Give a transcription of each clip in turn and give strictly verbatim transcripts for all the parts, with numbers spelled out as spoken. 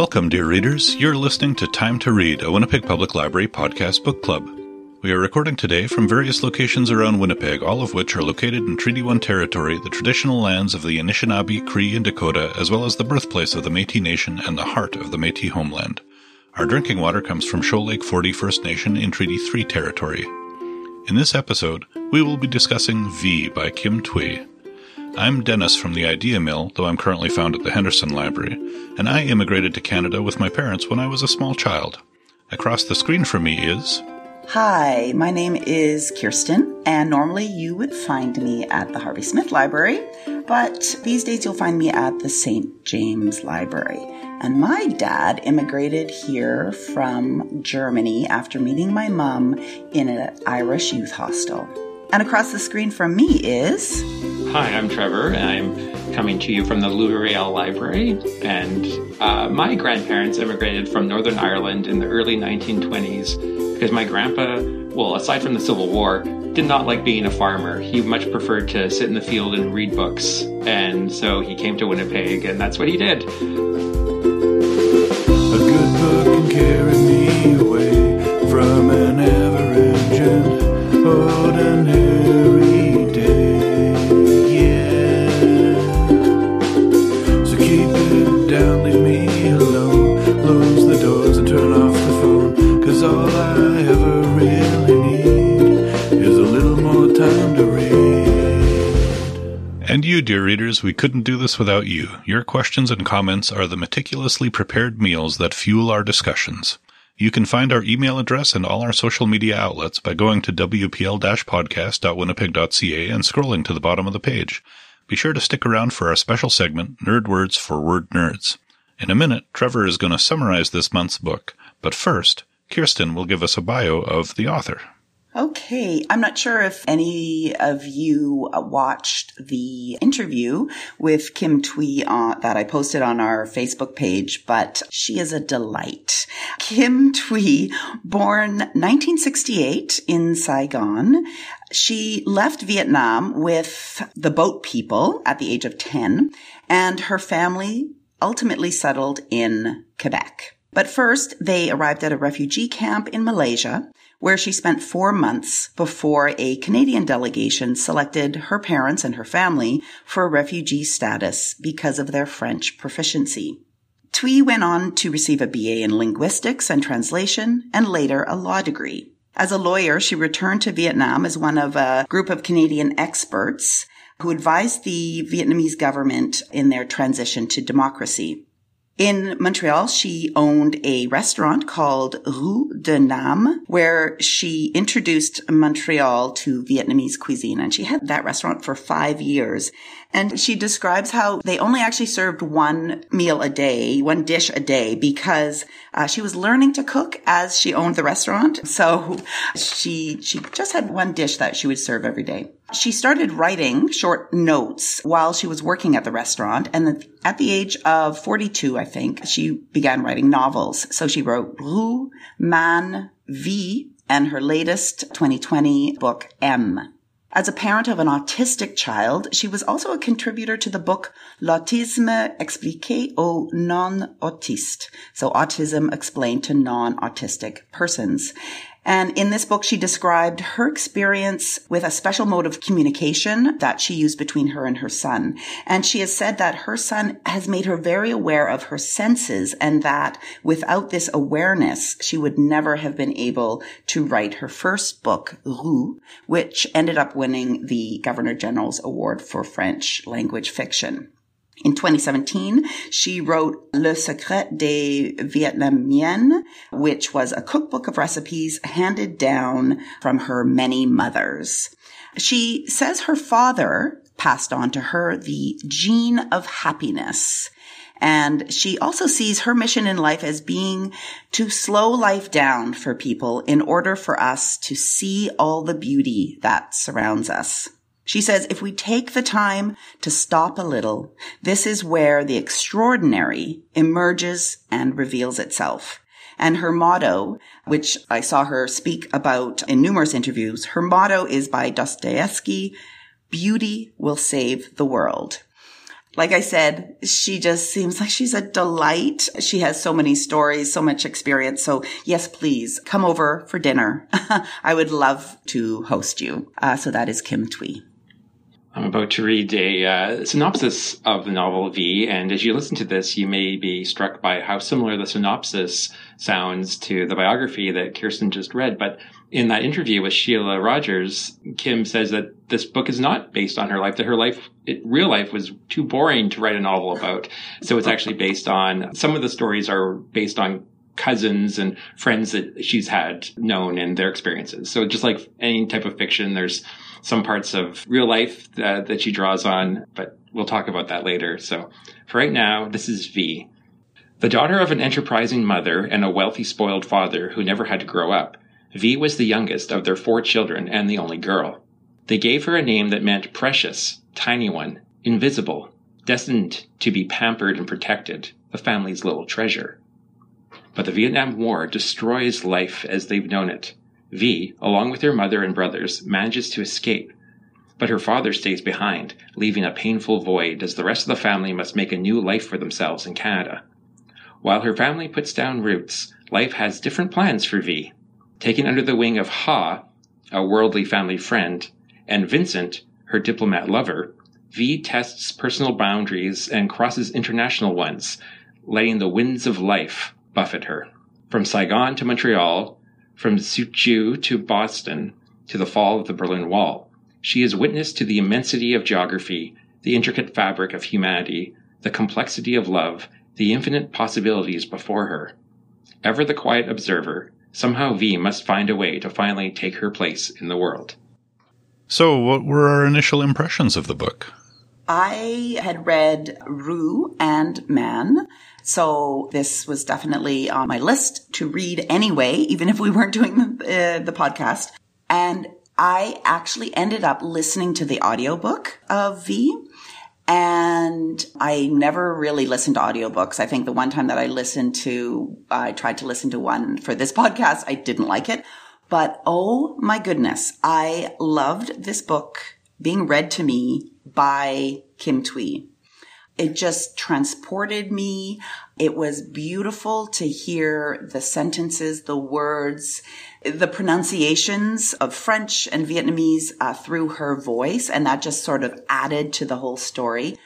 Welcome, dear readers. You're listening to Time to Read, a Winnipeg Public Library podcast book club. We are recording today from various locations around Winnipeg, all of which are located in Treaty one Territory, the traditional lands of the Anishinaabe, Cree, and Dakota, as well as the birthplace of the Métis Nation and the heart of the Métis homeland. Our drinking water comes from Shoal Lake forty First Nation in Treaty three Territory. In this episode, we will be discussing V by Kim Thuy. I'm Dennis from the Idea Mill, though I'm currently found at the Henderson Library, and I immigrated to Canada with my parents when I was a small child. Across the screen from me is... Hi, my name is Kirsten, and normally you would find me at the Harvey Smith Library, but these days you'll find me at the Saint James Library. And my dad immigrated here from Germany after meeting my mom in an Irish youth hostel. And across the screen from me is... Hi, I'm Trevor, and I'm coming to you from the Louis Riel Library. And uh, my grandparents immigrated from Northern Ireland in the early nineteen twenties because my grandpa, well, aside from the Civil War, did not like being a farmer. He much preferred to sit in the field and read books. And so he came to Winnipeg, and that's what he did. A good book can carry me away from an ever-urgent ordinary. And you, dear readers, we couldn't do this without you. Your questions and comments are the meticulously prepared meals that fuel our discussions. You can find our email address and all our social media outlets by going to w p l dash podcast dot winnipeg dot c a and scrolling to the bottom of the page. Be sure to stick around for our special segment, Nerd Words for Word Nerds. In a minute, Trevor is going to summarize this month's book. But first, Kirsten will give us a bio of the author. Okay, I'm not sure if any of you watched the interview with Kim Thuy on, that I posted on our Facebook page, but she is a delight. Kim Thuy, born nineteen sixty-eight in Saigon. She left Vietnam with the boat people at the age of ten, and her family ultimately settled in Quebec. But first, they arrived at a refugee camp in Malaysia, where she spent four months before a Canadian delegation selected her parents and her family for refugee status because of their French proficiency. Thuy went on to receive a B A in linguistics and translation, and later a law degree. As a lawyer, she returned to Vietnam as one of a group of Canadian experts who advised the Vietnamese government in their transition to democracy. In Montreal, she owned a restaurant called Rue de Nam, where she introduced Montreal to Vietnamese cuisine. And she had that restaurant for five years. And she describes how they only actually served one meal a day, one dish a day, because uh, she was learning to cook as she owned the restaurant. So she she just had one dish that she would serve every day. She started writing short notes while she was working at the restaurant, and at the age of forty-two, I think, she began writing novels. So she wrote Rue, Man, V, and her latest twenty twenty book, M. As a parent of an autistic child, she was also a contributor to the book L'autisme expliqué aux non-autistes, so autism explained to non-autistic persons. And in this book, she described her experience with a special mode of communication that she used between her and her son. And she has said that her son has made her very aware of her senses, and that without this awareness, she would never have been able to write her first book, Rue, which ended up winning the Governor General's Award for French language fiction. In twenty seventeen, she wrote Le Secret des Vietnamiennes, which was a cookbook of recipes handed down from her many mothers. She says her father passed on to her the gene of happiness. And she also sees her mission in life as being to slow life down for people in order for us to see all the beauty that surrounds us. She says, if we take the time to stop a little, this is where the extraordinary emerges and reveals itself. And her motto, which I saw her speak about in numerous interviews, her motto is by Dostoevsky, beauty will save the world. like I said, she just seems like she's a delight. She has so many stories, so much experience. So yes, please come over for dinner. I would love to host you. Uh, so that is Kim Thuy. I'm about to read a uh, synopsis of the novel V, and as you listen to this, you may be struck by how similar the synopsis sounds to the biography that Kirsten just read. But in that interview with Sheila Rogers, Kim says that this book is not based on her life, that her life, it, real life was too boring to write a novel about. So it's actually based on, some of the stories are based on cousins and friends that she's had known and their experiences. So just like any type of fiction, there's some parts of real life uh, that she draws on, but we'll talk about that later. So for right now, this is V. The daughter of an enterprising mother and a wealthy, spoiled father who never had to grow up, V was the youngest of their four children and the only girl. They gave her a name that meant precious, tiny one, invisible, destined to be pampered and protected, the family's little treasure. But the Vietnam War destroys life as they've known it. V, along with her mother and brothers, manages to escape, but her father stays behind, leaving a painful void as the rest of the family must make a new life for themselves in Canada. While her family puts down roots, life has different plans for V. Taken under the wing of Ha, a worldly family friend, and Vincent, her diplomat lover, V tests personal boundaries and crosses international ones, letting the winds of life buffet her. From Saigon to Montreal, from Suzhou to Boston, to the fall of the Berlin Wall, she is witness to the immensity of geography, the intricate fabric of humanity, the complexity of love, the infinite possibilities before her. Ever the quiet observer, somehow V must find a way to finally take her place in the world. So what were our initial impressions of the book? I had read Rue and Man, so this was definitely on my list to read anyway, even if we weren't doing the, uh, the podcast. And I actually ended up listening to the audiobook of V, and I never really listened to audiobooks. I think the one time that I listened to, I tried to listen to one for this podcast, I didn't like it. But oh my goodness, I loved this book being read to me by Kim Thuy. It just transported me. It was beautiful to hear the sentences, the words, the pronunciations of French and Vietnamese uh, through her voice. And that just sort of added to the whole story.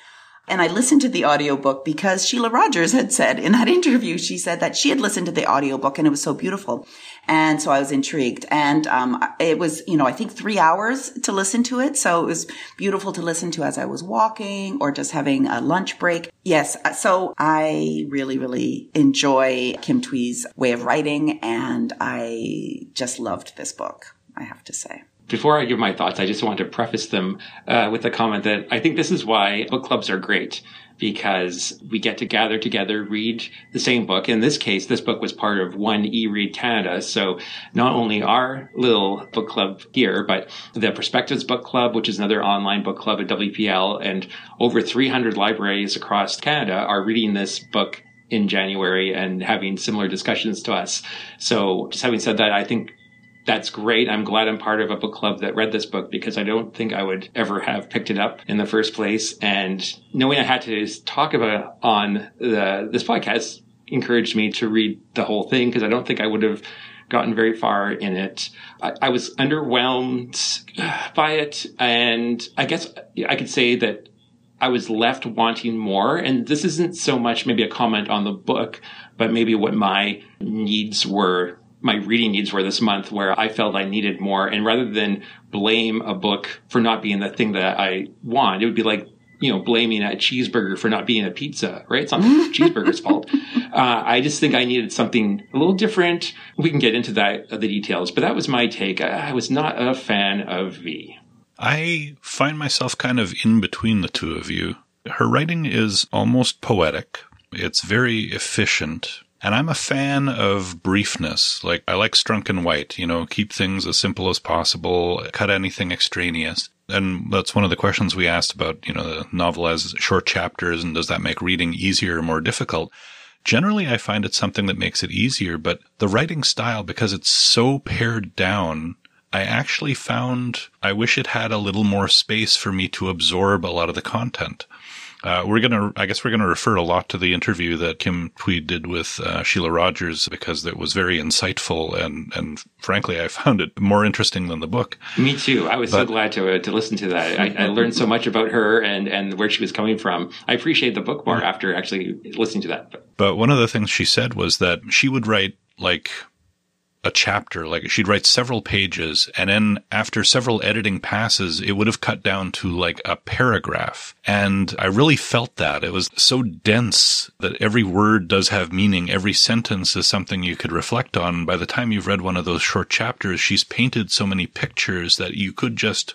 And I listened to the audiobook because Sheila Rogers had said in that interview, she said that she had listened to the audiobook and it was so beautiful. And so I was intrigued. And um it was, you know, I think three hours to listen to it. So it was beautiful to listen to as I was walking or just having a lunch break. Yes. So I really, really enjoy Kim Thuy's way of writing. And I just loved this book, I have to say. Before I give my thoughts, I just want to preface them uh, with a comment that I think this is why book clubs are great, because we get to gather together, read the same book. In this case, this book was part of one eRead Canada. So not only our little book club here, but the Perspectives Book Club, which is another online book club at W P L, and over three hundred libraries across Canada are reading this book in January and having similar discussions to us. So just having said that, I think that's great. I'm glad I'm part of a book club that read this book, because I don't think I would ever have picked it up in the first place. And knowing I had to talk about it on the, this podcast encouraged me to read the whole thing, because I don't think I would have gotten very far in it. I, I was underwhelmed by it. And I guess I could say that I was left wanting more. And this isn't so much maybe a comment on the book, but maybe what my needs were. My reading needs were this month, where I felt I needed more. And rather than blame a book for not being the thing that I want, it would be like, you know, blaming a cheeseburger for not being a pizza, right? It's not the cheeseburger's fault. Uh, I just think I needed something a little different. We can get into that, uh, the details, but that was my take. I, I was not a fan of V. I find myself kind of in between the two of you. Her writing is almost poetic. It's very efficient. And I'm a fan of briefness. Like, I like Strunk and White, you know, keep things as simple as possible, cut anything extraneous. And that's one of the questions we asked about, you know, the novel has short chapters, and does that make reading easier or more difficult? Generally, I find it's something that makes it easier, but the writing style, because it's so pared down, I actually found I wish it had a little more space for me to absorb a lot of the content. Uh, we're going to, I guess we're going to refer a lot to the interview that Kim Thuy did with uh, Sheila Rogers, because it was very insightful. And, and frankly, I found it more interesting than the book. Me too. I was but, so glad to, uh, to listen to that. I, I learned so much about her and, and where she was coming from. I appreciate the book more after actually listening to that. But one of the things she said was that she would write like a chapter, like she'd write several pages, and then after several editing passes, it would have cut down to like a paragraph. And I really felt that. It was so dense that every word does have meaning. Every sentence is something you could reflect on. By the time you've read one of those short chapters, she's painted so many pictures that you could just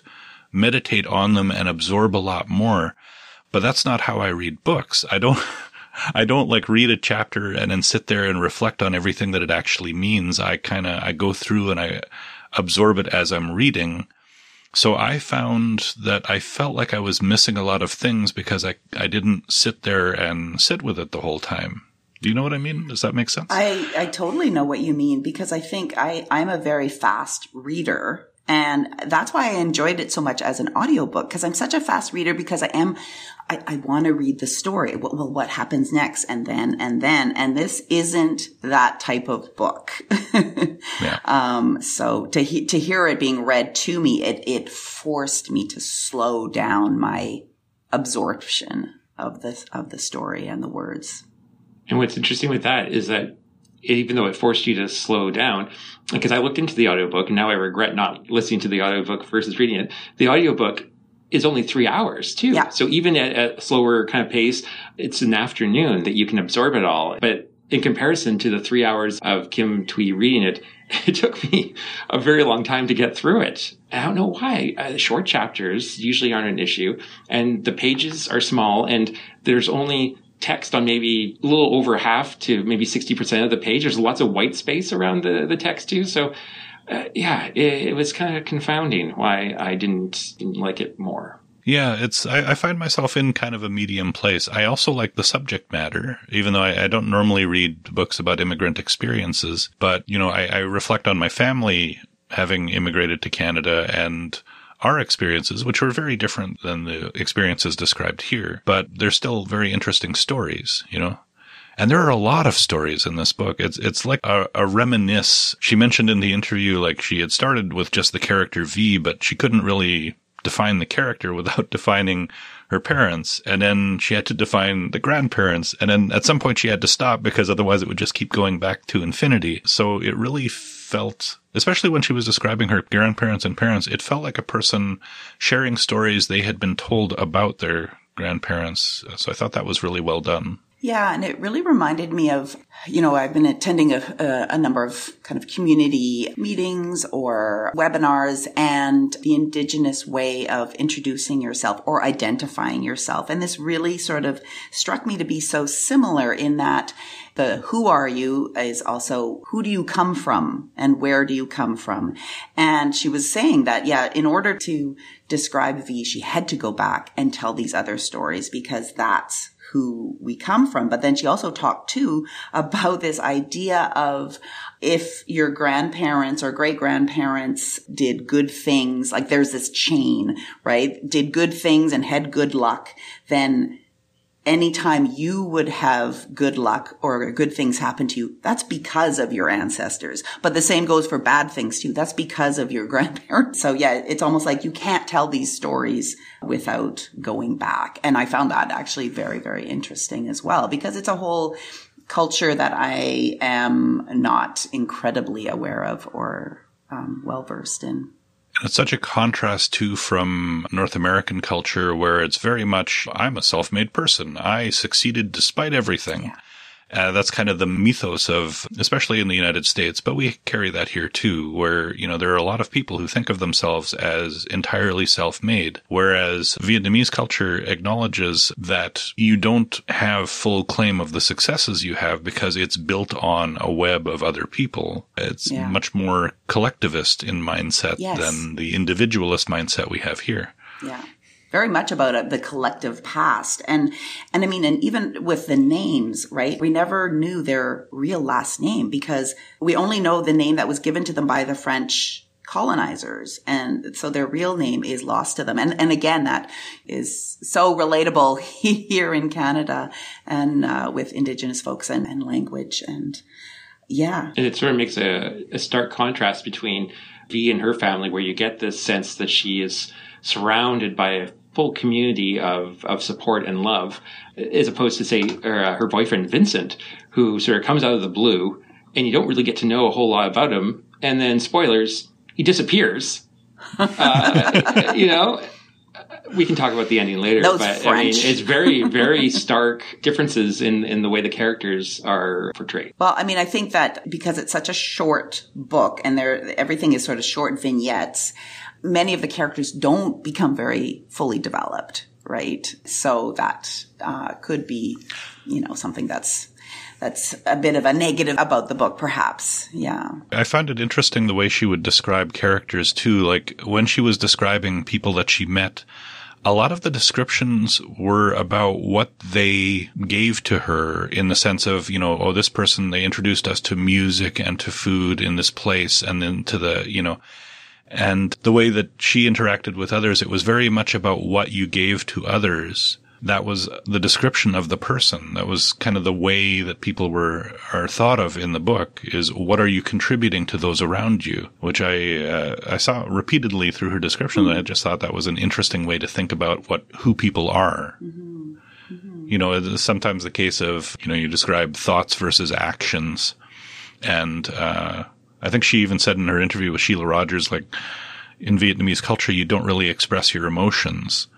meditate on them and absorb a lot more. But that's not how I read books. I don't... I don't like read a chapter and then sit there and reflect on everything that it actually means. I kind of, I go through and I absorb it as I'm reading. So I found that I felt like I was missing a lot of things because I, I didn't sit there and sit with it the whole time. Do you know what I mean? Does that make sense? I, I totally know what you mean, because I think I, I'm a very fast reader. And that's why I enjoyed it so much as an audiobook, because I'm such a fast reader, because I am, I, I want to read the story. Well, well, what happens next? And then, and then, and this isn't that type of book. Yeah. Um, so to, he, to hear it being read to me, it, it forced me to slow down my absorption of this, of the story and the words. And what's interesting with that is that even though it forced you to slow down, because I looked into the audiobook and now I regret not listening to the audiobook versus reading it. The audiobook is only three hours too. Yeah. So even at a slower kind of pace, it's an afternoon that you can absorb it all. But in comparison to the three hours of Kim Thuy reading it, it took me a very long time to get through it. I don't know why. Uh, short chapters usually aren't an issue, and the pages are small, and there's only text on maybe a little over half to maybe sixty percent of the page. There's lots of white space around the, the text too. So uh, yeah, it, it was kind of confounding why I didn't like it more. Yeah, it's I, I find myself in kind of a medium place. I also like the subject matter, even though I, I don't normally read books about immigrant experiences. But, you know, I, I reflect on my family having immigrated to Canada and our experiences, which were very different than the experiences described here, but they're still very interesting stories, you know? And there are a lot of stories in this book. It's it's like a, a reminisce. She mentioned in the interview, like, she had started with just the character V, but she couldn't really define the character without defining her parents. And then she had to define the grandparents. And then at some point she had to stop, because otherwise it would just keep going back to infinity. So it really felt, especially when she was describing her grandparents and parents, it felt like a person sharing stories they had been told about their grandparents. So I thought that was really well done. Yeah, and it really reminded me of, you know, I've been attending a, a number of kind of community meetings or webinars, and the Indigenous way of introducing yourself or identifying yourself. And this really sort of struck me to be so similar in that the who are you is also who do you come from and where do you come from? And she was saying that, yeah, in order to describe V, she had to go back and tell these other stories, because that's who we come from. But then she also talked too about this idea of if your grandparents or great grandparents did good things, like there's this chain, right? Did good things and had good luck, then anytime you would have good luck or good things happen to you, that's because of your ancestors. But the same goes for bad things too. That's because of your grandparents. So yeah, it's almost like you can't tell these stories without going back. And I found that actually very, very interesting as well, because it's a whole culture that I am not incredibly aware of or um, well-versed in. It's such a contrast, too, from North American culture, where it's very much, I'm a self-made person. I succeeded despite everything. Yeah. Uh, that's kind of the mythos of, especially in the United States, but we carry that here, too, where, you know, there are a lot of people who think of themselves as entirely self-made, whereas Vietnamese culture acknowledges that you don't have full claim of the successes you have, because it's built on a web of other people. It's yeah. much more collectivist in mindset yes. than the individualist mindset we have here. Yeah. Very much about it, the collective past. And, and I mean, and even with the names, right? We never knew their real last name, because we only know the name that was given to them by the French colonizers. And so their real name is lost to them. And, and again, that is so relatable here in Canada and uh, with Indigenous folks and, and language. And yeah. And it sort of makes a, a stark contrast between V and her family, where you get this sense that she is surrounded by a full community of, of support and love, as opposed to, say, her, uh, her boyfriend, Vincent, who sort of comes out of the blue, and you don't really get to know a whole lot about him. And then, spoilers, he disappears. Uh, you know, we can talk about the ending later. Those but French. I mean, it's very, very stark differences in, in the way the characters are portrayed. Well, I mean, I think that because it's such a short book and there everything is sort of short vignettes, many of the characters don't become very fully developed, right? So that uh, could be, you know, something that's that's a bit of a negative about the book, perhaps. Yeah. I found it interesting the way she would describe characters, too. Like, when she was describing people that she met, a lot of the descriptions were about what they gave to her, in the sense of, you know, oh, this person, they introduced us to music and to food in this place, and then to the, you know... And the way that she interacted with others, it was very much about what you gave to others. That was the description of the person. That was kind of the way that people were are thought of in the book, is what are you contributing to those around you, which I uh, I saw repeatedly through her description. Mm-hmm. And I just thought that was an interesting way to think about what who people are. Mm-hmm. Mm-hmm. You know, it's sometimes the case of, you know, you describe thoughts versus actions, and uh I think she even said in her interview with Sheila Rogers, like, in Vietnamese culture, you don't really express your emotions.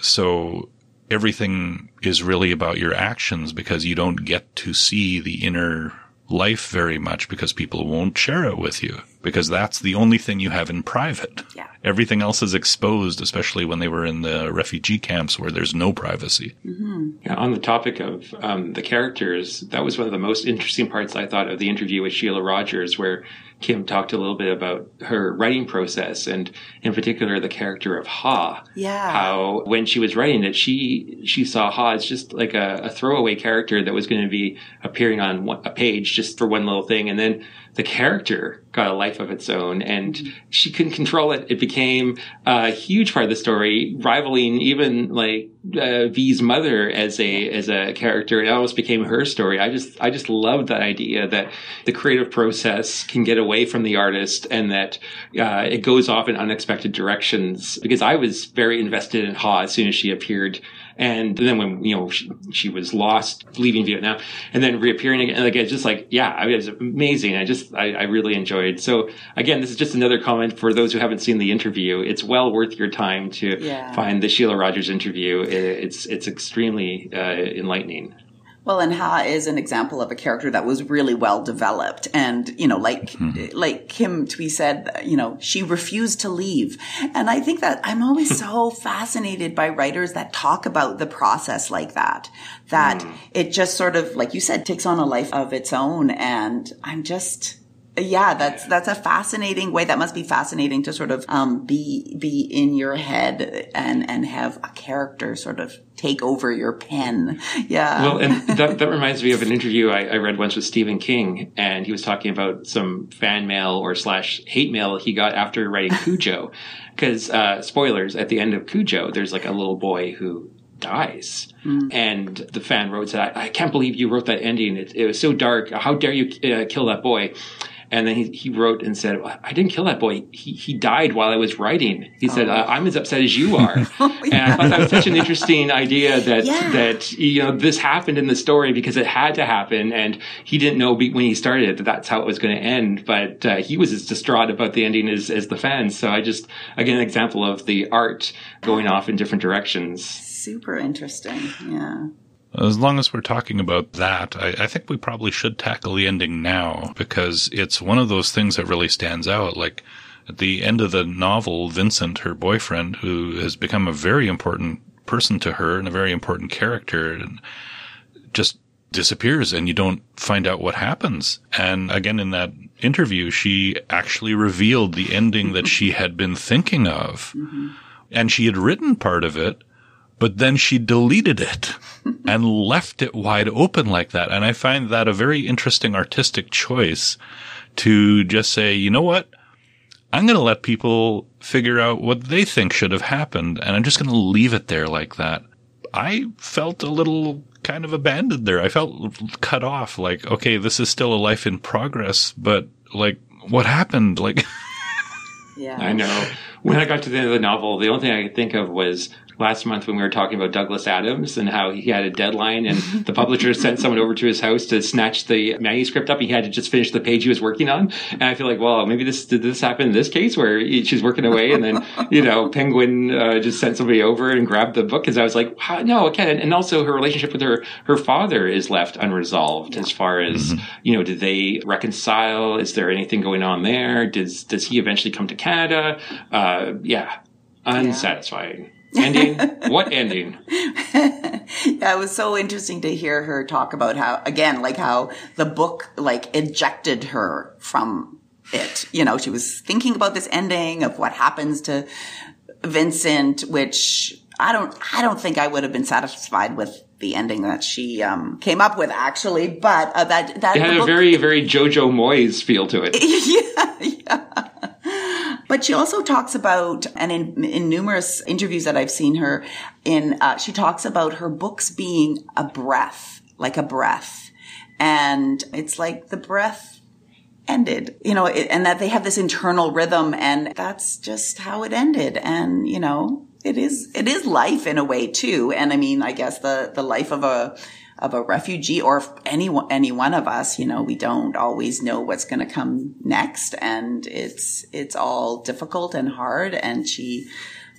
So everything is really about your actions, because you don't get to see the inner life very much, because people won't share it with you, because that's the only thing you have in private. Yeah. Everything else is exposed, especially when they were in the refugee camps where there's no privacy. Mm-hmm. Yeah, on the topic of um, the characters, that was one of the most interesting parts, I thought, of the interview with Sheila Rogers, where Kim talked a little bit about her writing process, and in particular the character of Ha. Yeah. How when she was writing it, she she saw Ha as just like a, a throwaway character that was going to be appearing on one, a page just for one little thing, and then the character got a life of its own, and mm-hmm. she couldn't control it. It became a huge part of the story, rivaling even like uh, V's mother as a as a character. It almost became her story. I just I just loved that idea that the creative process can get away from the artist, and that uh, it goes off in unexpected directions. Because I was very invested in Ha as soon as she appeared. And then when, you know, she, she was lost, leaving Vietnam, and then reappearing again, like, it's just like, yeah, I mean, it was amazing. I just, I, I really enjoyed. So again, this is just another comment for those who haven't seen the interview. It's well worth your time to yeah. find the Sheila Rogers interview. It's, it's extremely uh, enlightening. Well, and Ha is an example of a character that was really well developed. And, you know, like, mm-hmm. like Kim Thuy said, you know, she refused to leave. And I think that I'm always so fascinated by writers that talk about the process like that, that mm. it just sort of, like you said, takes on a life of its own. And I'm just, yeah, that's, that's a fascinating way. That must be fascinating to sort of, um, be, be in your head and, and have a character sort of take over your pen. Yeah. Well, and that, that reminds me of an interview I, I read once with Stephen King, and he was talking about some fan mail or slash hate mail he got after writing Cujo. Because, uh, spoilers, at the end of Cujo, there's like a little boy who dies. Mm. And the fan wrote, said, I, I can't believe you wrote that ending. It, it was so dark. How dare you uh, kill that boy? And then he, he wrote and said, well, I didn't kill that boy. He he died while I was writing. He oh. said, uh, I'm as upset as you are. oh, yeah. And I thought that was such an interesting idea that, yeah. that, you know, this happened in the story because it had to happen. And he didn't know when he started it that that's how it was going to end. But uh, he was as distraught about the ending as, as the fans. So I just, again, an example of the art going off in different directions. Super interesting. Yeah. As long as we're talking about that, I, I think we probably should tackle the ending now, because it's one of those things that really stands out. Like, at the end of the novel, Vincent, her boyfriend, who has become a very important person to her and a very important character, and just disappears, and you don't find out what happens. And again, in that interview, she actually revealed the ending that she had been thinking of. Mm-hmm. And she had written part of it, but then she deleted it and left it wide open like that. And I find that a very interesting artistic choice, to just say, you know what? I'm going to let people figure out what they think should have happened, and I'm just going to leave it there like that. I felt a little kind of abandoned there. I felt cut off, like, okay, this is still a life in progress, but, like, what happened? Like, yeah, I know. When I got to the end of the novel, the only thing I could think of was last month when we were talking about Douglas Adams and how he had a deadline and the publisher sent someone over to his house to snatch the manuscript up. He had to just finish the page he was working on. And I feel like, well, maybe this did this happen in this case where she's working away and then, you know, Penguin uh, just sent somebody over and grabbed the book. Because I was like, wow, no, okay. And also her relationship with her, her father is left unresolved as far as, mm-hmm. you know, did they reconcile? Is there anything going on there? Does, does he eventually come to Canada? Uh, yeah. Unsatisfying. Yeah. Ending? What ending? That was so interesting to hear her talk about how, again, like how the book, like, ejected her from it. You know, she was thinking about this ending of what happens to Vincent, which I don't, I don't think I would have been satisfied with the ending that she um, came up with, actually. But uh, that, that it had a book, very, very Jojo Moyes feel to it. Yeah, yeah. But she also talks about, and in, in numerous interviews that I've seen her in, uh, she talks about her books being a breath, like a breath. And it's like the breath ended, you know, it, and that they have this internal rhythm, and that's just how it ended. And, you know, it is, it is life in a way too. And I mean, I guess the, the life of a, of a refugee or any, any one of us, you know, we don't always know what's going to come next. And it's, it's all difficult and hard. And she,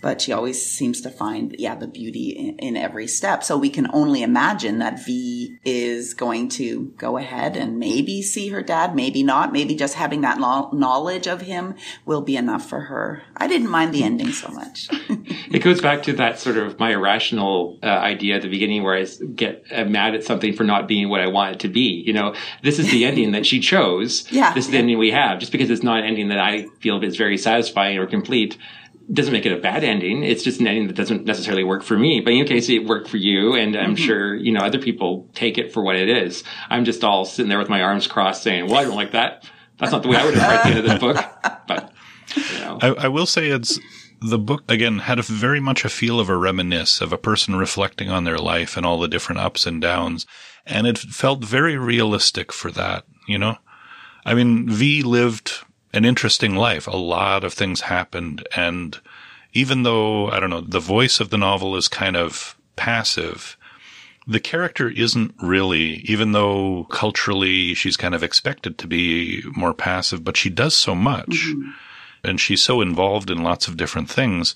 but she always seems to find, yeah, the beauty in, in every step. So we can only imagine that V is going to go ahead and maybe see her dad, maybe not, maybe just having that lo- knowledge of him will be enough for her. I didn't mind the ending so much. It goes back to that sort of my irrational uh, idea at the beginning where I get mad at something for not being what I want it to be. You know, this is the ending that she chose. Yeah. This is the ending we have. Just because it's not an ending that I feel is very satisfying or complete doesn't make it a bad ending. It's just an ending that doesn't necessarily work for me. But in case it worked for you, and I'm mm-hmm. sure, you know, other people take it for what it is. I'm just all sitting there with my arms crossed saying, well, I don't like that. That's not the way I would have read the end of this book. But, you know. I, I will say it's... The book, again, had a very much a feel of a reminisce, of a person reflecting on their life and all the different ups and downs. And it felt very realistic for that, you know? I mean, V lived an interesting life. A lot of things happened. And even though, I don't know, the voice of the novel is kind of passive, the character isn't really, even though culturally she's kind of expected to be more passive, but she does so much. Mm-hmm. And she's so involved in lots of different things.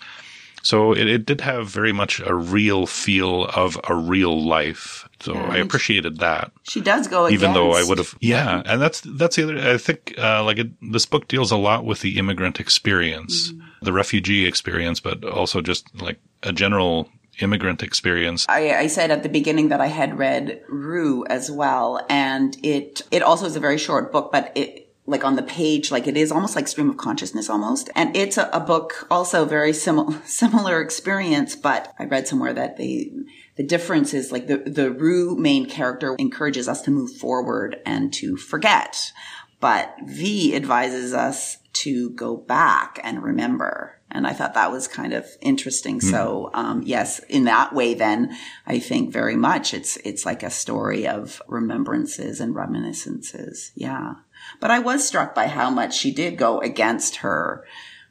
So it, it did have very much a real feel of a real life. So and I appreciated that. She does go against. Even though I would have. Yeah. And that's that's the other. I think uh, like it, this book deals a lot with the immigrant experience, mm. the refugee experience, but also just like a general immigrant experience. I, I said at the beginning that I had read Rue as well. And it, it also is a very short book, but it. Like on the page, like it is almost like stream of consciousness almost. And it's a, a book also very similar, similar experience, but I read somewhere that they, the difference is like the, the Rue main character encourages us to move forward and to forget. But V advises us to go back and remember. And I thought that was kind of interesting. Mm-hmm. So, um, yes, in that way, then I think very much it's, it's like a story of remembrances and reminiscences. Yeah. But I was struck by how much she did go against her,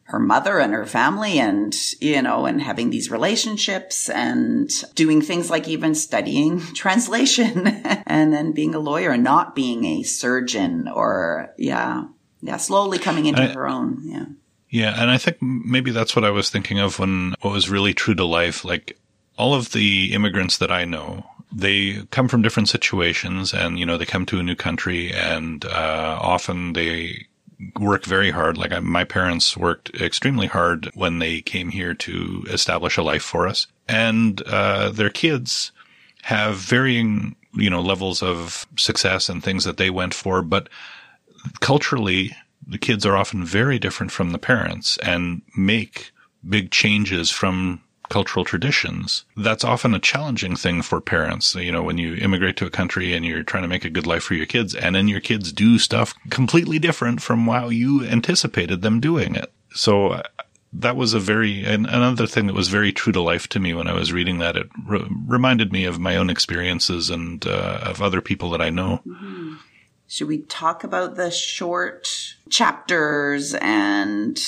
her mother and her family and, you know, and having these relationships and doing things like even studying translation and then being a lawyer and not being a surgeon or, yeah, yeah, slowly coming into I, her own. Yeah. Yeah. And I think maybe that's what I was thinking of when what was really true to life. Like all of the immigrants that I know, they come from different situations and, you know, they come to a new country and, uh, often they work very hard. Like I, my parents worked extremely hard when they came here to establish a life for us. And, uh, their kids have varying, you know, levels of success and things that they went for. But culturally, the kids are often very different from the parents and make big changes from cultural traditions, that's often a challenging thing for parents. You know, when you immigrate to a country and you're trying to make a good life for your kids, and then your kids do stuff completely different from how you anticipated them doing it. So that was a very, and another thing that was very true to life to me when I was reading that. It re- reminded me of my own experiences and uh, of other people that I know. Mm-hmm. Should we talk about the short chapters? And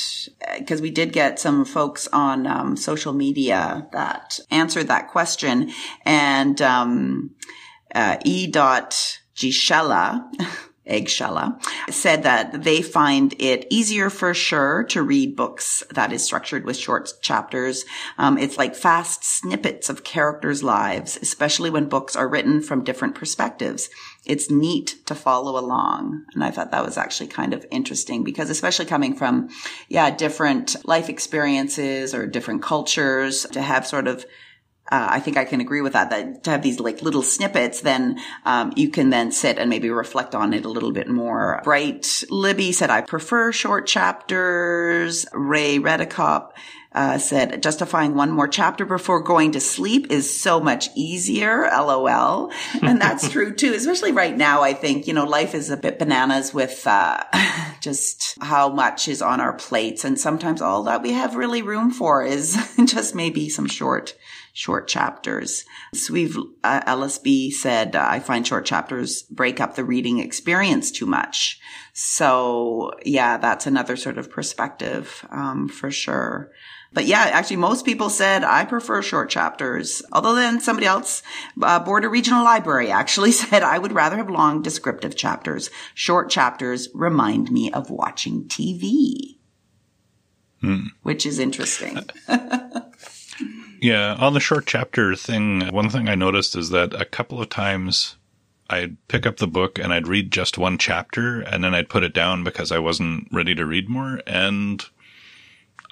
because we did get some folks on um, social media that answered that question. And um, uh, E G Shella, Egshella, said that they find it easier for sure to read books that is structured with short chapters. Um, it's like fast snippets of characters' lives, especially when books are written from different perspectives. It's neat to follow along. And I thought that was actually kind of interesting because especially coming from, yeah, different life experiences or different cultures, to have sort of, uh, I think I can agree with that, that to have these like little snippets, then um, you can then sit and maybe reflect on it a little bit more. Bright Libby said, I prefer short chapters. Ray Redicop Uh, said, justifying one more chapter before going to sleep is so much easier, LOL. And that's true too, especially right now. I think, you know, life is a bit bananas with uh, just how much is on our plates. And sometimes all that we have really room for is just maybe some short, short chapters. Sweeve uh, L S B said, I find short chapters break up the reading experience too much. So yeah, that's another sort of perspective um, for sure. But yeah, actually most people said, I prefer short chapters. Although then somebody else, uh, Border Regional Library actually said, I would rather have long descriptive chapters. Short chapters remind me of watching T V. Hmm. Which is interesting. Yeah, on the short chapter thing, one thing I noticed is that a couple of times I'd pick up the book and I'd read just one chapter and then I'd put it down because I wasn't ready to read more. And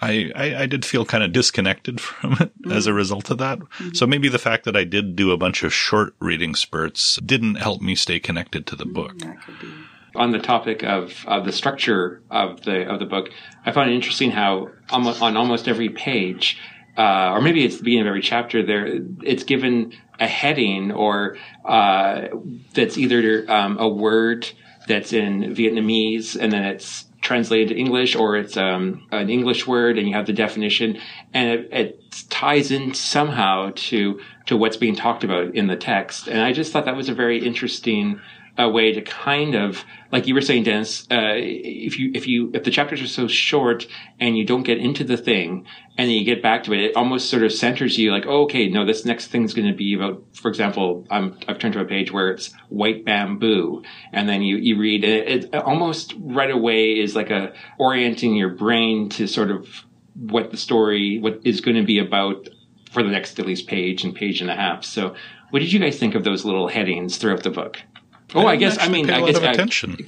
I, I, I did feel kind of disconnected from it mm-hmm. as a result of that. Mm-hmm. So maybe the fact that I did do a bunch of short reading spurts didn't help me stay connected to the mm-hmm. book. That could be. On the topic of, of the structure of the of the book, I found it interesting how almost, on almost every page, uh, or maybe it's the beginning of every chapter, there it's given a heading or uh, that's either um, a word that's in Vietnamese and then it's translated to English, or it's um, an English word and you have the definition, and it, it ties in somehow to to what's being talked about in the text. And I just thought that was a very interesting uh, way to kind of, like you were saying, Dennis, uh, if you if you if the chapters are so short and you don't get into the thing and then you get back to it, it almost sort of centers you like, oh, okay, no, this next thing's going to be about, for example, I'm, I've turned to a page where it's white bamboo, and then you, you read it, it almost right away is like a orienting your brain to sort of what the story, what is going to be about for the next at least page and page and a half. So what did you guys think of those little headings throughout the book? Oh, I guess, I mean, I guess, I,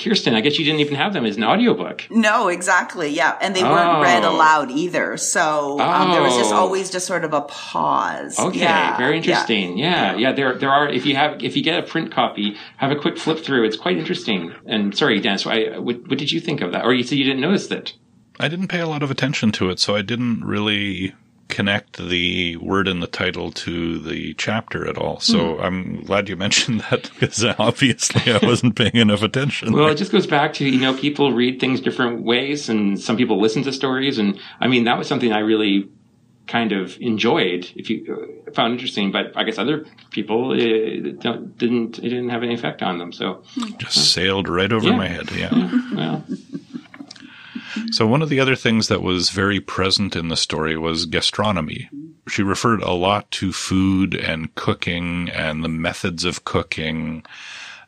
Kirsten, I guess you didn't even have them as an audiobook. No, exactly. Yeah. And they oh. weren't read aloud either. So um, oh. there was just always just sort of a pause. Okay. Yeah. Very interesting. Yeah. yeah. Yeah. There there are, if you have, if you get a print copy, have a quick flip through. It's quite interesting. And sorry, Dan, so I, what, what did you think of that? Or you said you didn't notice that. I didn't pay a lot of attention to it. So I didn't really connect the word in the title to the chapter at all. So mm. I'm glad you mentioned that because obviously I wasn't paying enough attention. Well, it just goes back to, you know, people read things different ways and some people listen to stories. And I mean, that was something I really kind of enjoyed, if you uh, found interesting, but I guess other people it, don't, didn't, it didn't have any effect on them. So just uh, sailed right over yeah. my head. Yeah. yeah well. So one of the other things that was very present in the story was gastronomy. She referred a lot to food and cooking and the methods of cooking.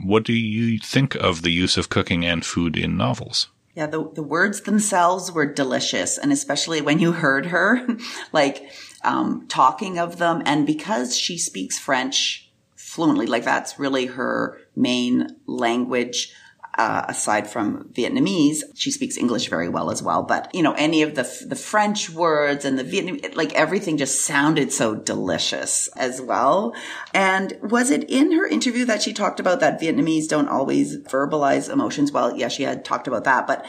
What do you think of the use of cooking and food in novels? Yeah, the, the words themselves were delicious. And especially when you heard her, like, um, talking of them. And because she speaks French fluently, like that's really her main language. Uh, aside from Vietnamese, she speaks English very well as well. But, you know, any of the the French words and the Vietnamese, like everything just sounded so delicious as well. And was it in her interview that she talked about that Vietnamese don't always verbalize emotions? Well, yeah, she had talked about that. But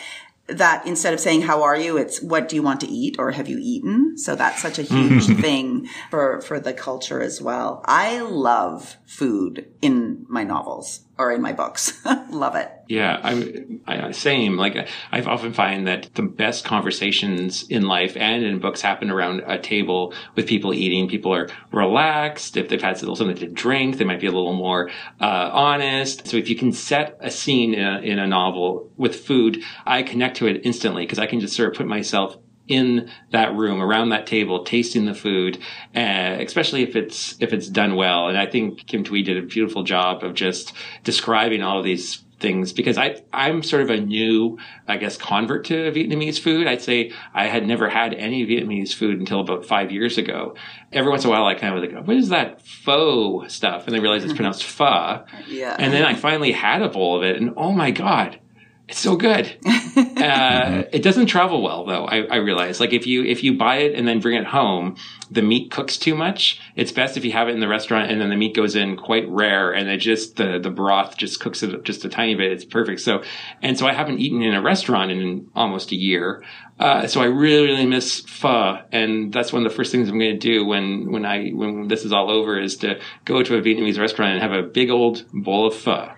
that instead of saying, how are you, it's what do you want to eat or have you eaten? So that's such a huge thing for, for the culture as well. I love food in my novels or in my books. Love it. Yeah, I, I same. Like I I've often find that the best conversations in life and in books happen around a table with people eating. People are relaxed. If they've had something to drink, they might be a little more uh, honest. So if you can set a scene in a, in a novel with food, I connect to it instantly because I can just sort of put myself in that room, around that table, tasting the food, uh, especially if it's if it's done well. And I think Kim Thuy did a beautiful job of just describing all of these things, because I, I'm sort of a new, I guess, convert to Vietnamese food. I'd say I had never had any Vietnamese food until about five years ago. Every once in a while, I kind of was like, what is that pho stuff? And I realized it's pronounced pho. Yeah. And then I finally had a bowl of it, and oh my God, it's so good. Uh, it doesn't travel well, though, I, I realize. Like, if you if you buy it and then bring it home, the meat cooks too much. It's best if you have it in the restaurant and then the meat goes in quite rare and it just the, the broth just cooks it just a tiny bit. It's perfect. So, and so I haven't eaten in a restaurant in almost a year. Uh, so I really, really miss pho. And that's one of the first things I'm going to do when, when I, when this is all over is to go to a Vietnamese restaurant and have a big old bowl of pho.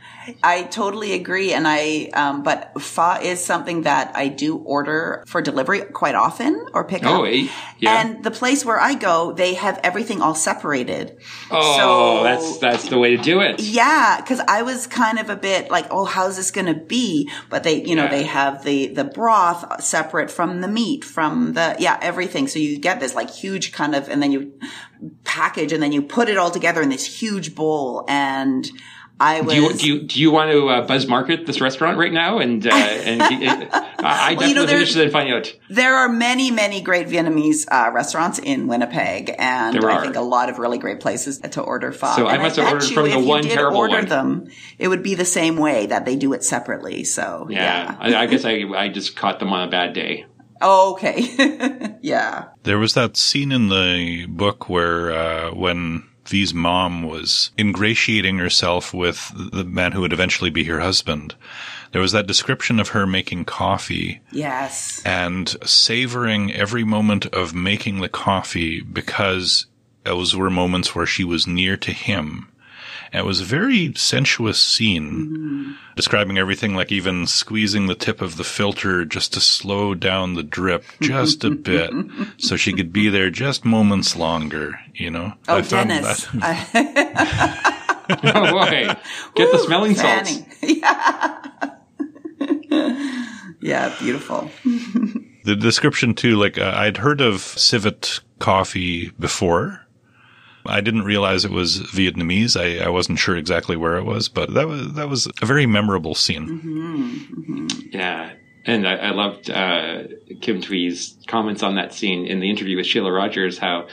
I totally agree. And I, um, but pho is something that I do order for delivery quite often or pick oh, up. Yeah. And the place where I go, they have everything all separated. Oh, so, that's, that's the way to do it. Yeah. Cause I was kind of a bit like, oh, how's this going to be? But they, you know, yeah. they have the, the broth separate from the meat, from the, yeah, everything. So you get this like huge kind of, and then you package and then you put it all together in this huge bowl. And I was. Do you, do you, do you want to uh, buzz market this restaurant right now? And, uh, and it, I well, definitely you know, interested in finding out. There are many, many great Vietnamese uh, restaurants in Winnipeg. And I think a lot of really great places to order pho. So and I must I have ordered you, from the one terrible order one. If you did order them, it would be the same way that they do it separately. So yeah, yeah. I, I guess I, I just caught them on a bad day. Oh, okay. Yeah. There was that scene in the book where uh, when V's mom was ingratiating herself with the man who would eventually be her husband, there was that description of her making coffee. Yes. And savoring every moment of making the coffee because those were moments where she was near to him. And it was a very sensuous scene, mm-hmm. describing everything, like even squeezing the tip of the filter just to slow down the drip just a bit so she could be there just moments longer, you know? Oh, I Dennis. Oh, boy. Get Ooh, the smelling fanning. salts. Yeah. Yeah, beautiful. The description, too, like uh, I'd heard of civet coffee before. I didn't realize it was Vietnamese. I, I wasn't sure exactly where it was, but that was that was a very memorable scene. Mm-hmm. Mm-hmm. Yeah, and I, I loved uh, Kim Thuy comments on that scene in the interview with Sheila Rogers, how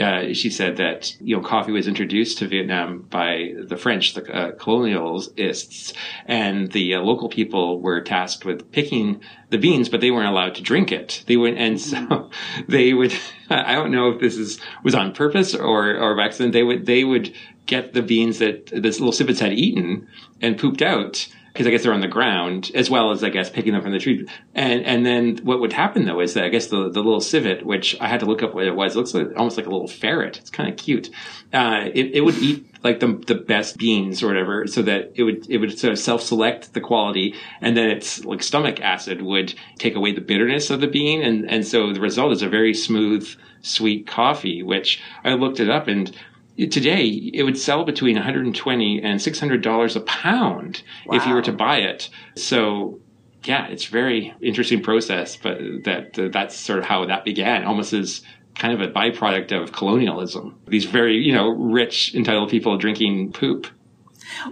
uh, she said that, you know, coffee was introduced to Vietnam by the French, the uh, colonialists, and the uh, local people were tasked with picking the beans, but they weren't allowed to drink it. They went, and so they would, I don't know if this is, was on purpose or, or by accident, they would, they would get the beans that this little civets had eaten and pooped out, because I guess they're on the ground, as well as, I guess, picking them from the tree. And and then what would happen, though, is that I guess the, the little civet, which I had to look up what it was, it looks like, almost like a little ferret. It's kind of cute. Uh, it, it would eat like the the best beans or whatever, so that it would it would sort of self-select the quality, and then its like stomach acid would take away the bitterness of the bean, and and so the result is a very smooth, sweet coffee. Which I looked it up, and today it would sell between one hundred twenty dollars and six hundred dollars a pound. Wow. If you were to buy it. So yeah, it's a very interesting process, but that uh, that's sort of how that began, almost as kind of a byproduct of colonialism. These very, you know, rich, entitled people drinking poop.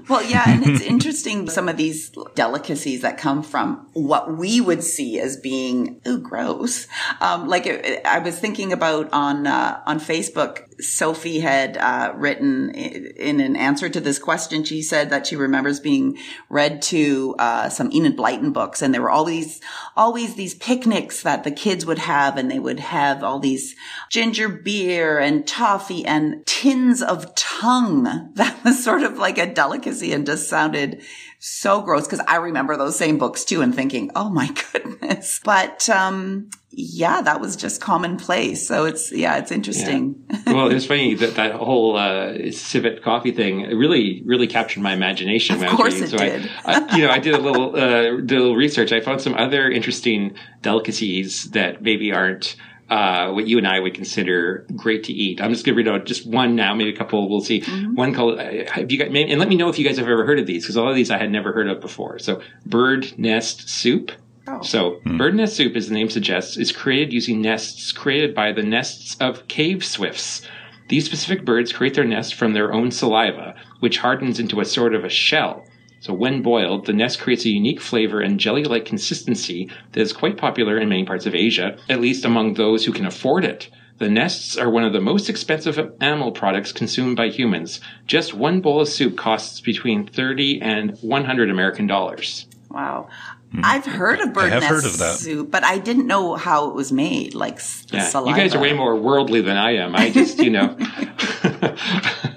Well, yeah, and it's interesting, some of these delicacies that come from what we would see as being, ooh, gross. Um, like it, it, I was thinking about on uh, on Facebook, Sophie had uh, written in an answer to this question, she said that she remembers being read to uh, some Enid Blyton books, and there were always, always these picnics that the kids would have, and they would have all these ginger beer and toffee and tins of tongue. That was sort of like a delicacy and just sounded so gross, because I remember those same books too and thinking, oh my goodness. But um, yeah, that was just commonplace. So it's, yeah, it's interesting. Yeah. Well, it's funny that that whole uh, civet coffee thing really, really captured my imagination. Of when course I was reading. It so did. I, I, you know, I did a little, uh, did a little research. I found some other interesting delicacies that maybe aren't Uh, what you and I would consider great to eat. I'm just going to read out just one now, maybe a couple. We'll see. Mm-hmm. One called, uh, have you got, and let me know if you guys have ever heard of these, because all of these I had never heard of before. So, bird nest soup. Oh. So, mm-hmm. bird nest soup, as the name suggests, is created using nests created by the nests of cave swifts. These specific birds create their nest from their own saliva, which hardens into a sort of a shell. So when boiled, the nest creates a unique flavor and jelly-like consistency that is quite popular in many parts of Asia, at least among those who can afford it. The nests are one of the most expensive animal products consumed by humans. Just one bowl of soup costs between thirty and one hundred American dollars. Wow. I've heard of bird nest soup, but I didn't know how it was made, like yeah, saliva. You guys are way more worldly than I am. I just, you know.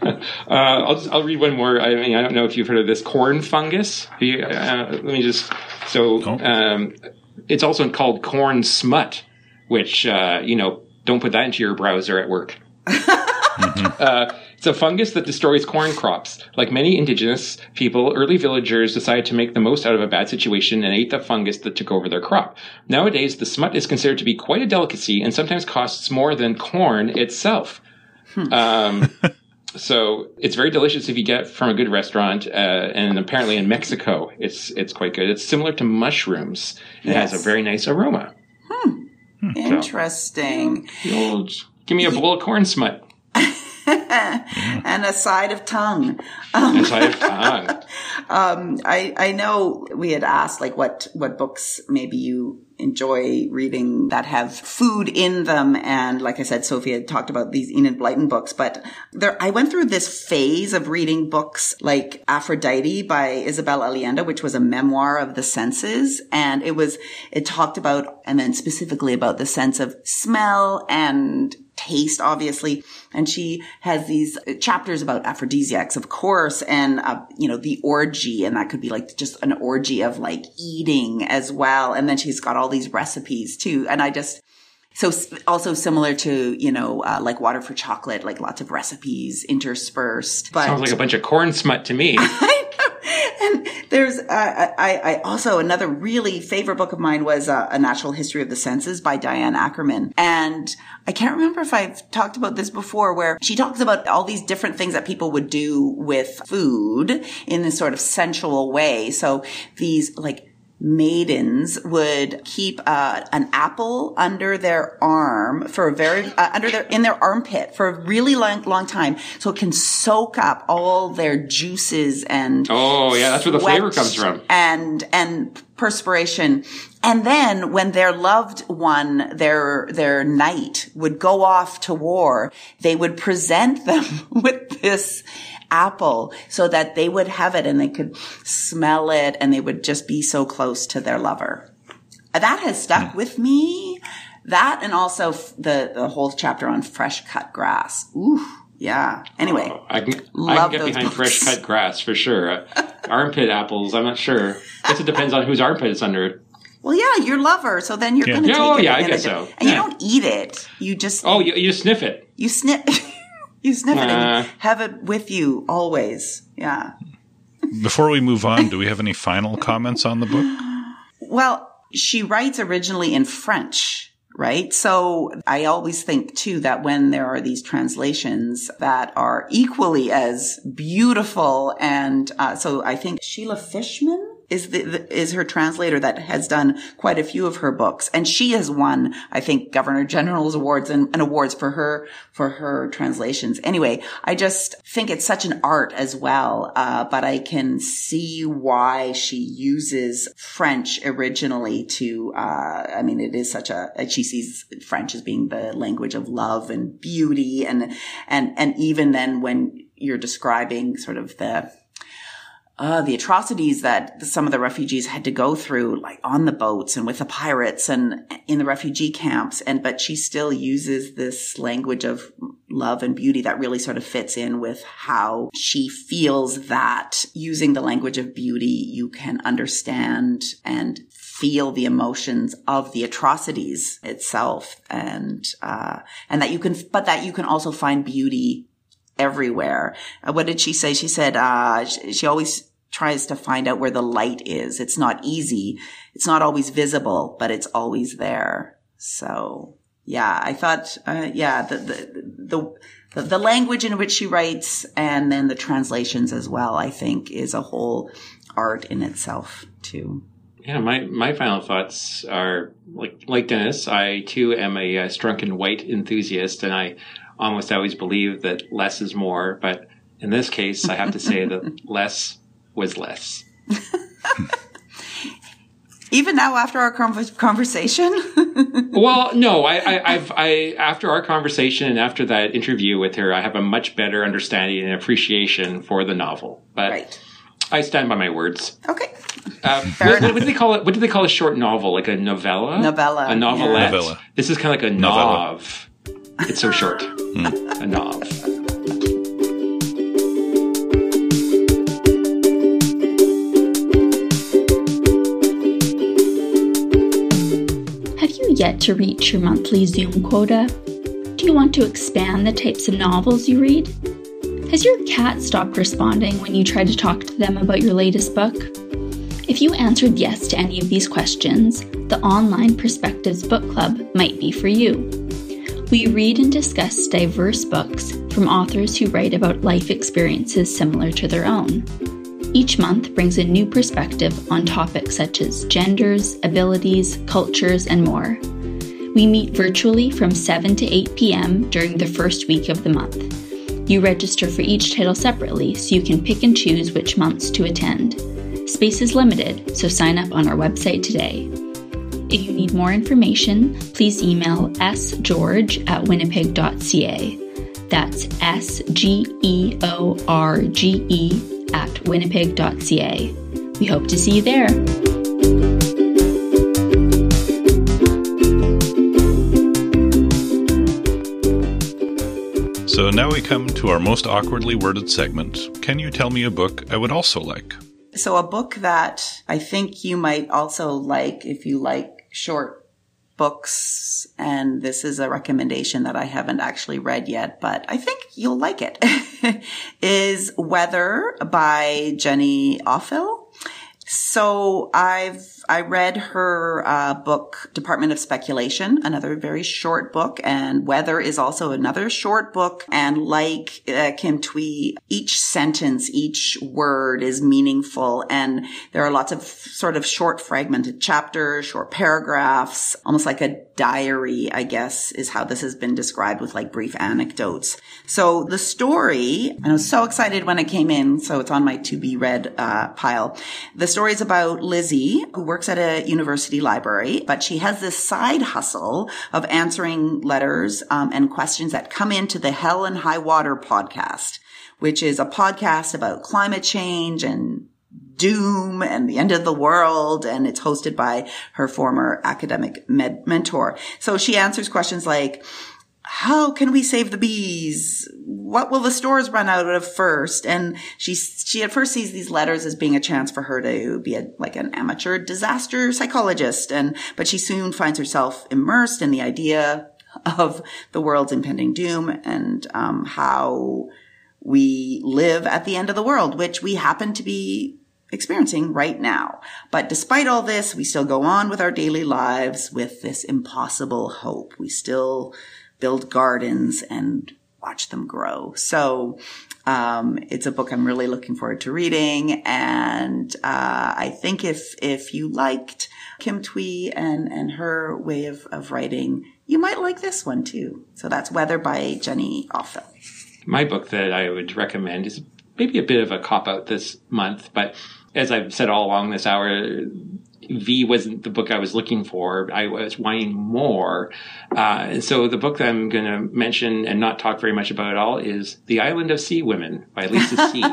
uh, I'll just, I'll read one more. I mean, I don't know if you've heard of this corn fungus. You, uh, let me just. So um, it's also called corn smut, which, uh, you know, don't put that into your browser at work. Mm-hmm. uh, it's a fungus that destroys corn crops. Like many indigenous people, early villagers decided to make the most out of a bad situation and ate the fungus that took over their crop. Nowadays, the smut is considered to be quite a delicacy and sometimes costs more than corn itself. Hmm. Um, so it's very delicious if you get it from a good restaurant. Uh, and apparently in Mexico, it's it's quite good. It's similar to mushrooms. It yes. has a very nice aroma. Hmm. Hmm. Interesting. So, the old, give me a bowl of corn smut. And a side of tongue. Um, a side of tongue. um, I, I know we had asked, like, what, what books maybe you enjoy reading that have food in them. And like I said, Sophie had talked about these Enid Blyton books, but there, I went through this phase of reading books like Aphrodite by Isabel Allende, which was a memoir of the senses. And it was, it talked about, and then specifically about the sense of smell and taste, obviously. And she has these chapters about aphrodisiacs, of course, and, uh, you know, the orgy. And that could be like just an orgy of like eating as well. And then she's got all these recipes too. And I just, so also similar to, you know, uh, like Water for Chocolate, like lots of recipes interspersed. But sounds like a bunch of corn smut to me. And there's, uh, I, I also, another really favorite book of mine was uh, A Natural History of the Senses by Diane Ackerman. And I can't remember if I've talked about this before, where she talks about all these different things that people would do with food in this sort of sensual way. So these like maidens would keep uh, an apple under their arm for a very uh, under their in their armpit for a really long long time, so it can soak up all their juices and oh yeah, that's where the flavor comes from and and perspiration. And then when their loved one, their their knight, would go off to war, they would present them with this apple so that they would have it and they could smell it and they would just be so close to their lover. That has stuck with me. That and also the, the whole chapter on fresh cut grass. Ooh, yeah. Anyway, oh, I can, love I can get those behind books. Fresh cut grass for sure. Armpit apples, I'm not sure. I guess it depends on whose armpit is under. Well, yeah, your lover. So then you're yeah. going to yeah, take oh, it. Yeah, I guess so. And yeah. you don't eat it. You just... Oh, you, you sniff it. You sniff... You sniff it and have it with you always. Yeah. Before we move on, do we have any final comments on the book? Well, she writes originally in French, right? So I always think, too, that when there are these translations that are equally as beautiful. And uh, so I think Sheila Fishman is the, the, is her translator that has done quite a few of her books. And she has won, I think, Governor General's awards and, and awards for her, for her translations. Anyway, I just think it's such an art as well. Uh, but I can see why she uses French originally to, uh, I mean, it is such a, she sees French as being the language of love and beauty. And, and, and even then when you're describing sort of the, Uh, the atrocities that some of the refugees had to go through, like on the boats and with the pirates and in the refugee camps. And, but she still uses this language of love and beauty that really sort of fits in with how she feels that using the language of beauty, you can understand and feel the emotions of the atrocities itself. And, uh, and that you can, but that you can also find beauty everywhere. Uh, what did she say? She said, uh, she, she always tries to find out where the light is. It's not easy. It's not always visible, but it's always there. So yeah, I thought, uh, yeah, the, the, the, the language in which she writes and then the translations as well, I think is a whole art in itself too. Yeah, my, my final thoughts are like, like Dennis, I too am a, a Strunk and White enthusiast, and I almost always believe that less is more, but in this case, I have to say that less was less. Even now, after our conversation? Well, no, I, I, I've, I, after our conversation and after that interview with her, I have a much better understanding and appreciation for the novel. But right. I stand by my words. Okay. Um, what, what do they call it? What do they call a short novel? Like a novella? Novella. A novelette. Yeah. Novella. This is kind of like a novella. Nov. It's so short. Mm. A nov. Yet to reach your monthly Zoom quota? Do you want to expand the types of novels you read? Has your cat stopped responding when you try to talk to them about your latest book? If you answered yes to any of these questions, the online Perspectives Book Club might be for you. We read and discuss diverse books from authors who write about life experiences similar to their own. Each month brings a new perspective on topics such as genders, abilities, cultures, and more. We meet virtually from seven to eight p.m. during the first week of the month. You register for each title separately so you can pick and choose which months to attend. Space is limited, so sign up on our website today. If you need more information, please email s george at winnipeg dot c a. That's S G E O R G E at winnipeg dot c a. We hope to see you there. So now we come to our most awkwardly worded segment. Can you tell me a book I would also like? So a book that I think you might also like if you like short books, and this is a recommendation that I haven't actually read yet, but I think you'll like it, is Weather by Jenny Offill. So I've, I read her uh, book, Department of Speculation, another very short book, and Weather is also another short book. And like uh, Kim Thuy, each sentence, each word is meaningful. And there are lots of sort of short fragmented chapters, short paragraphs, almost like a diary, I guess, is how this has been described, with like brief anecdotes. So the story, and I was so excited when it came in, so it's on my to be read uh, pile. The story is about Lizzie, who works at a university library, but she has this side hustle of answering letters um, and questions that come into the Hell and High Water podcast, which is a podcast about climate change and doom and the end of the world, and it's hosted by her former academic med- mentor. So she answers questions like, how can we save the bees? What will the stores run out of first? And she she at first sees these letters as being a chance for her to be a, like an amateur disaster psychologist, and but she soon finds herself immersed in the idea of the world's impending doom and um, how we live at the end of the world, which we happen to be experiencing right now. But despite all this, we still go on with our daily lives with this impossible hope. We still build gardens and watch them grow. So um, it's a book I'm really looking forward to reading. And uh, I think if if you liked Kim Thuy and, and her way of, of writing, you might like this one too. So that's Weather by Jenny Offill. My book that I would recommend is maybe a bit of a cop-out this month, but as I've said all along this hour, V wasn't the book I was looking for. I was wanting more. Uh, and so the book that I'm going to mention and not talk very much about at all is The Island of Sea Women by Lisa See.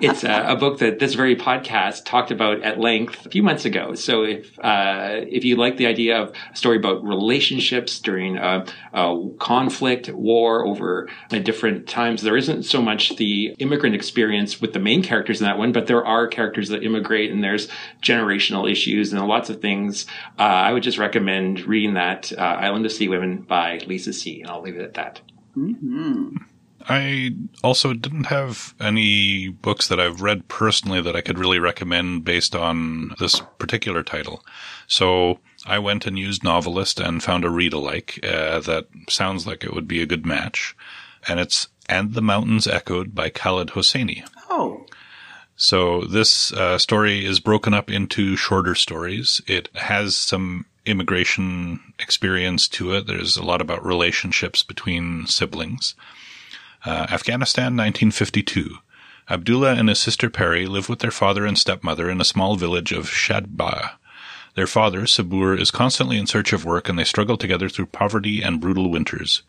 It's a, a book that this very podcast talked about at length a few months ago. So if uh, if you like the idea of a story about relationships during a, a conflict, war over different times, there isn't so much the immigrant experience with the main characters in that one, but there are characters that immigrate and there's generational issues and lots of things. Uh, I would just recommend reading that uh, Island of Sea Women by Lisa See, and I'll leave it at that. Mm-hmm. I also didn't have any books that I've read personally that I could really recommend based on this particular title. So I went and used Novelist and found a read-alike uh, that sounds like it would be a good match. And it's And the Mountains Echoed by Khaled Hosseini. Oh, So this uh, story is broken up into shorter stories. It has some immigration experience to it. There's a lot about relationships between siblings. Uh, Afghanistan, nineteen fifty-two. Abdullah and his sister Perry live with their father and stepmother in a small village of Shadbagh. Their father, Sabur, is constantly in search of work, and they struggle together through poverty and brutal winters.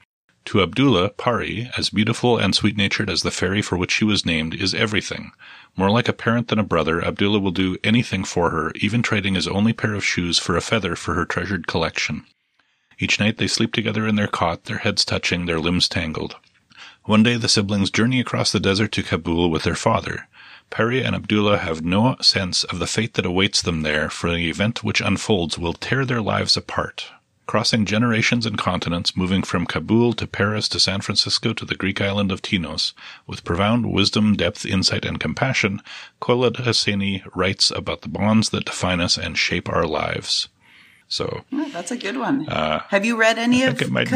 To Abdullah, Pari, as beautiful and sweet-natured as the fairy for which she was named, is everything. More like a parent than a brother, Abdullah will do anything for her, even trading his only pair of shoes for a feather for her treasured collection. Each night they sleep together in their cot, their heads touching, their limbs tangled. One day the siblings journey across the desert to Kabul with their father. Peri and Abdullah have no sense of the fate that awaits them there, for the event which unfolds will tear their lives apart. Crossing generations and continents, moving from Kabul to Paris to San Francisco to the Greek island of Tinos, with profound wisdom, depth, insight, and compassion, Khaled Hosseini writes about the bonds that define us and shape our lives. So, oh, that's a good one. Uh, Have you read any of Khaled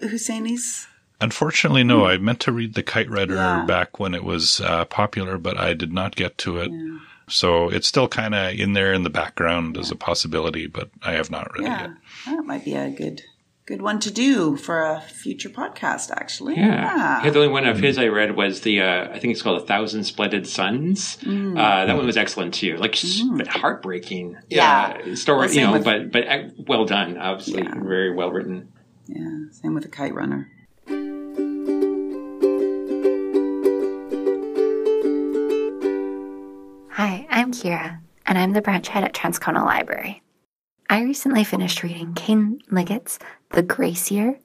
Hosseini's? Unfortunately, no. Mm. I meant to read The Kite Runner yeah. back when it was uh, popular, but I did not get to it. Yeah. So it's still kind of in there in the background yeah. as a possibility, but I have not read yeah. it yet. That might be a good good one to do for a future podcast, actually. Yeah. yeah. yeah the only one of his I read was the, uh, I think it's called A Thousand Splendid Sons. Mm. Uh, that one was excellent, too. Like, mm. heartbreaking yeah. uh, story, you know, with, but, but well done, obviously. Yeah. Very well written. Yeah, same with The Kite Runner. Hi, I'm Kira, and I'm the branch head at Transcona Library. I recently finished reading Kane Liggett's The Gracier,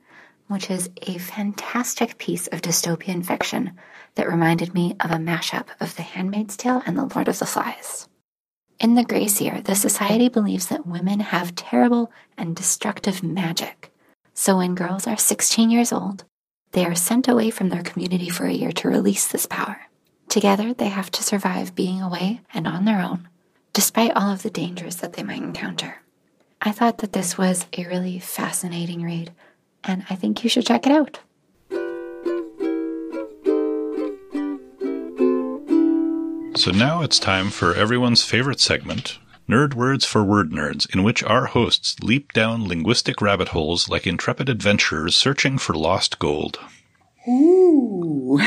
which is a fantastic piece of dystopian fiction that reminded me of a mashup of The Handmaid's Tale and The Lord of the Flies. In The Gracier, the society believes that women have terrible and destructive magic. So when girls are sixteen years old, they are sent away from their community for a year to release this power. Together, they have to survive being away and on their own, despite all of the dangers that they might encounter. I thought that this was a really fascinating read, and I think you should check it out. So now it's time for everyone's favorite segment, Nerd Words for Word Nerds, in which our hosts leap down linguistic rabbit holes like intrepid adventurers searching for lost gold. Ooh.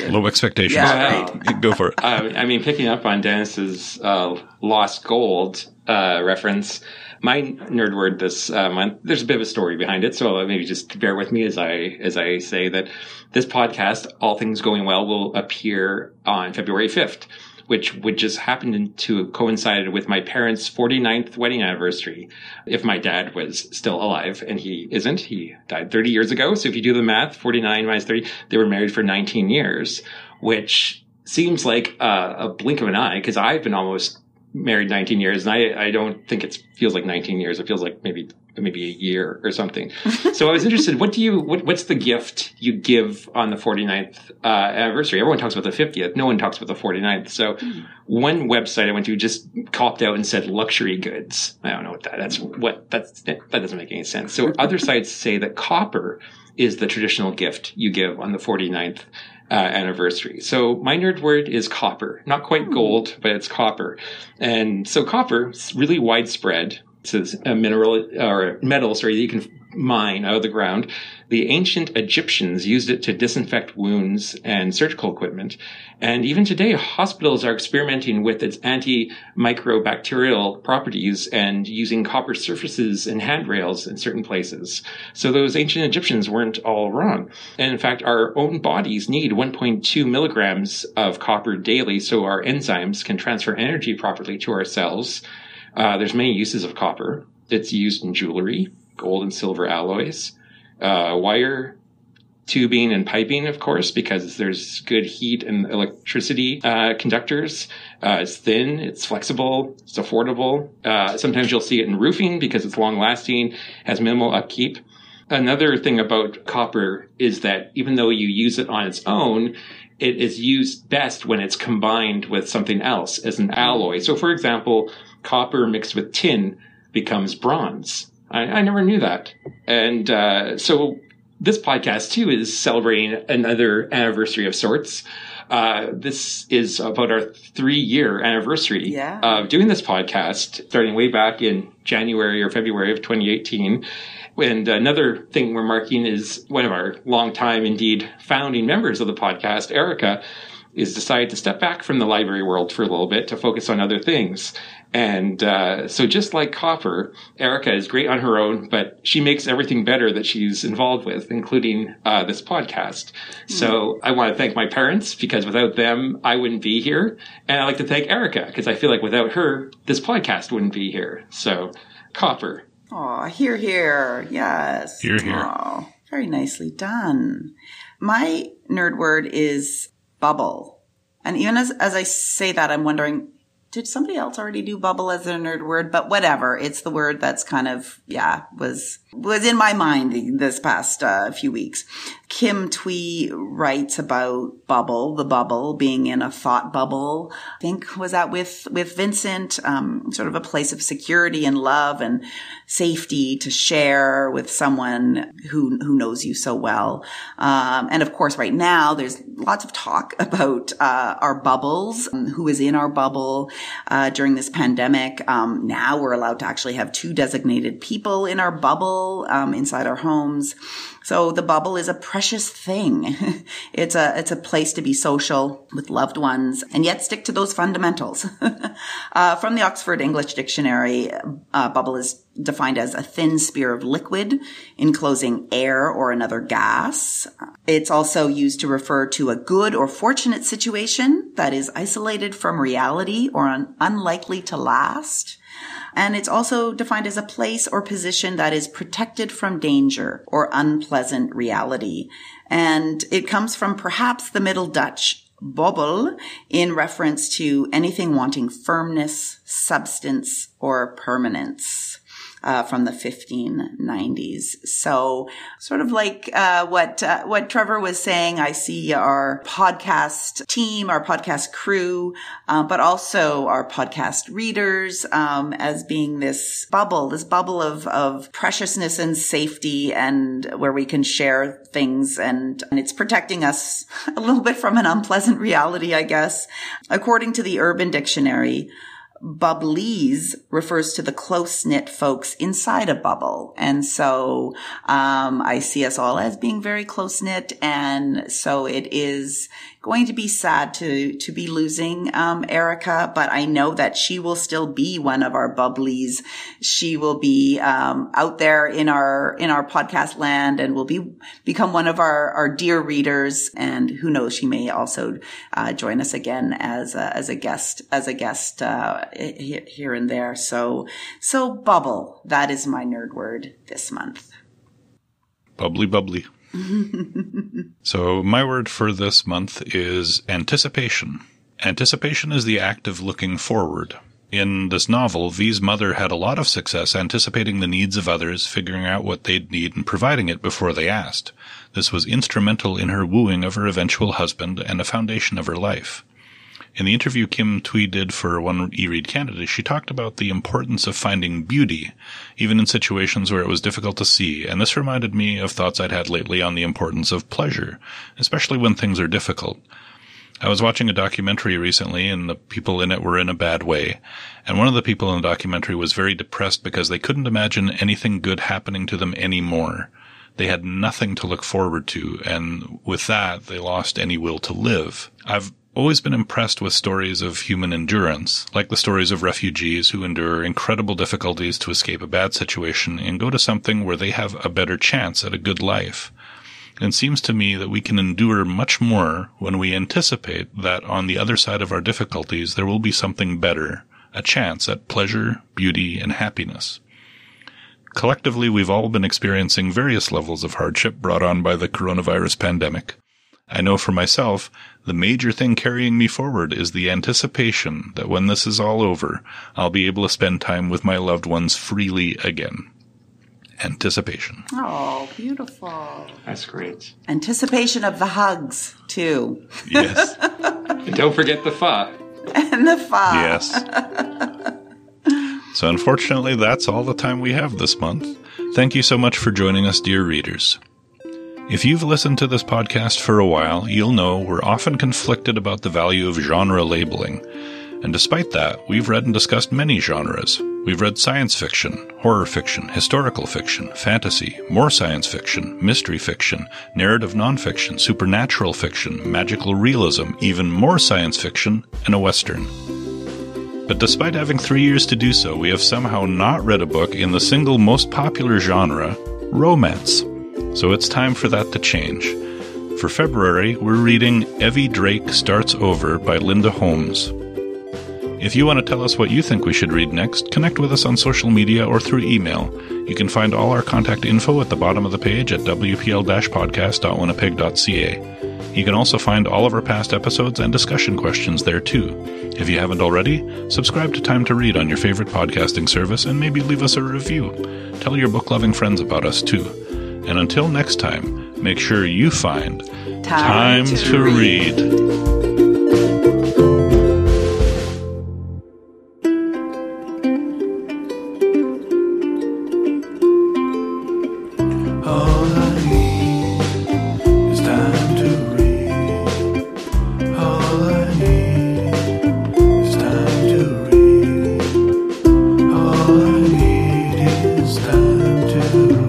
Low expectations. Yeah, right. Go for it. Uh, I mean, picking up on Dennis's uh, lost gold uh, reference, my nerd word this uh, month, there's a bit of a story behind it, so maybe just bear with me as I as I say that this podcast, All Things Going Well, will appear on February fifth. Which would just happen to have coincided with my parents' forty-ninth wedding anniversary, if my dad was still alive, and he isn't. He died thirty years ago. So if you do the math, forty-nine minus thirty, they were married for nineteen years, which seems like a, a blink of an eye, because I've been almost married nineteen years, and I, I don't think it feels like nineteen years. It feels like maybe maybe a year or something. So I was interested, what do you, what, what's the gift you give on the forty-ninth uh, anniversary? Everyone talks about the fiftieth. No one talks about the forty-ninth. So mm. one website I went to just copped out and said luxury goods. I don't know what that, that's what, that's, that doesn't make any sense. So other sites say that copper is the traditional gift you give on the forty-ninth uh, anniversary. So my nerd word is copper, not quite gold, but it's copper. And so copper is really widespread. uh, mineral or metals, sorry, that you can mine out of the ground. The ancient Egyptians used it to disinfect wounds and surgical equipment. And even today, hospitals are experimenting with its antimicrobacterial properties and using copper surfaces and handrails in certain places. So those ancient Egyptians weren't all wrong. And in fact, our own bodies need one point two milligrams of copper daily so our enzymes can transfer energy properly to our cells. Uh, there's many uses of copper. It's used in jewelry, gold and silver alloys, uh, wire tubing and piping, of course, because there's good heat and electricity uh, conductors. Uh, it's thin, it's flexible, it's affordable. Uh, sometimes you'll see it in roofing because it's long-lasting, has minimal upkeep. Another thing about copper is that even though you use it on its own, it is used best when it's combined with something else as an alloy. So, for example, copper mixed with tin becomes bronze. I, I never knew that. And uh, so this podcast, too, is celebrating another anniversary of sorts. Uh, this is about our three-year anniversary yeah. of doing this podcast, starting way back in January or February of twenty eighteen. And another thing we're marking is one of our longtime, indeed, founding members of the podcast, Erica, is decided to step back from the library world for a little bit to focus on other things. And uh, so just like copper, Erica is great on her own, but she makes everything better that she's involved with, including uh, this podcast. Mm-hmm. So I want to thank my parents, because without them, I wouldn't be here. And I'd like to thank Erica, because I feel like without her, this podcast wouldn't be here. So, copper. Aw, hear, hear. Yes. Hear, hear. Aw, very nicely done. My nerd word is bubble. And even as, as I say that, I'm wondering, did somebody else already do bubble as a nerd word? But whatever. It's the word that's kind of, yeah, was was in my mind this past uh, few weeks. Kim Thuy writes about bubble, the bubble, being in a thought bubble. I think, was that with, with Vincent? Um, sort of a place of security and love and safety to share with someone who who knows you so well. Um, and of course, right now, there's lots of talk about uh, our bubbles, um, who is in our bubble uh, during this pandemic. Um, now we're allowed to actually have two designated people in our bubble um, inside our homes. So the bubble is a precious thing. It's a it's a place to be social with loved ones and yet stick to those fundamentals. uh, from the Oxford English Dictionary, uh, bubble is defined as a thin sphere of liquid enclosing air or another gas. It's also used to refer to a good or fortunate situation that is isolated from reality or un- unlikely to last. And it's also defined as a place or position that is protected from danger or unpleasant reality. And it comes from perhaps the Middle Dutch bobbel in reference to anything wanting firmness, substance, or permanence. Uh, from the fifteen nineties. So sort of like, uh, what, uh, what Trevor was saying, I see our podcast team, our podcast crew, uh, but also our podcast readers, um, as being this bubble, this bubble of, of preciousness and safety and where we can share things and, and it's protecting us a little bit from an unpleasant reality, I guess. According to the Urban Dictionary, bubblies refers to the close-knit folks inside a bubble. And so um I see us all as being very close-knit. And so it is going to be sad to to be losing um Erica, but I know that she will still be one of our bubblies. She will be um out there in our in our podcast land and will be become one of our our dear readers. And who knows, she may also uh join us again as a, as a guest as a guest uh here and there. So so bubble, that is my nerd word this month. Bubbly, bubbly. So my word for this month is anticipation. Anticipation is the act of looking forward. In this novel, V's mother had a lot of success anticipating the needs of others, figuring out what they'd need and providing it before they asked. This was instrumental in her wooing of her eventual husband and a foundation of her life. In the interview Kim Thuy did for One E-Read Canada, she talked about the importance of finding beauty, even in situations where it was difficult to see, and this reminded me of thoughts I'd had lately on the importance of pleasure, especially when things are difficult. I was watching a documentary recently, and the people in it were in a bad way. And one of the people in the documentary was very depressed because they couldn't imagine anything good happening to them anymore. They had nothing to look forward to, and with that, they lost any will to live. I've always been impressed with stories of human endurance, like the stories of refugees who endure incredible difficulties to escape a bad situation and go to something where they have a better chance at a good life. It seems to me that we can endure much more when we anticipate that on the other side of our difficulties there will be something better, a chance at pleasure, beauty, and happiness. Collectively, we've all been experiencing various levels of hardship brought on by the coronavirus pandemic. I know for myself, the major thing carrying me forward is the anticipation that when this is all over, I'll be able to spend time with my loved ones freely again. Anticipation. Oh, beautiful. That's great. Anticipation of the hugs, too. Yes. And don't forget the pho. And the pho. Yes. So unfortunately, that's all the time we have this month. Thank you so much for joining us, dear readers. If you've listened to this podcast for a while, you'll know we're often conflicted about the value of genre labeling. And despite that, we've read and discussed many genres. We've read science fiction, horror fiction, historical fiction, fantasy, more science fiction, mystery fiction, narrative nonfiction, supernatural fiction, magical realism, even more science fiction, and a Western. But despite having three years to do so, we have somehow not read a book in the single most popular genre, romance. So it's time for that to change. For February, we're reading Evie Drake Starts Over by Linda Holmes. If you want to tell us what you think we should read next, connect with us on social media or through email. You can find all our contact info at the bottom of the page at w p l podcast dot winnipeg dot c a. You can also find all of our past episodes and discussion questions there too. If you haven't already, subscribe to Time to Read on your favorite podcasting service and maybe leave us a review. Tell your book-loving friends about us too. And until next time, make sure you find time, time to, to read. read. All I need is time to read. All I need is time to read. All I need is time to read.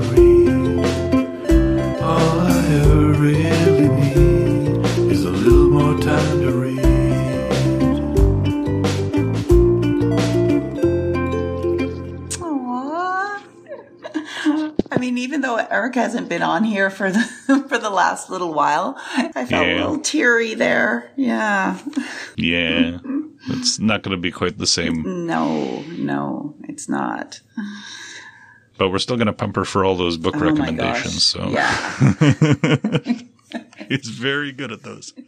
Eric hasn't been on here for the for the last little while. I felt yeah. a little teary there. Yeah. Yeah. It's not going to be quite the same. No, no, it's not. But we're still going to pump her for all those book oh recommendations. So yeah. He's very good at those.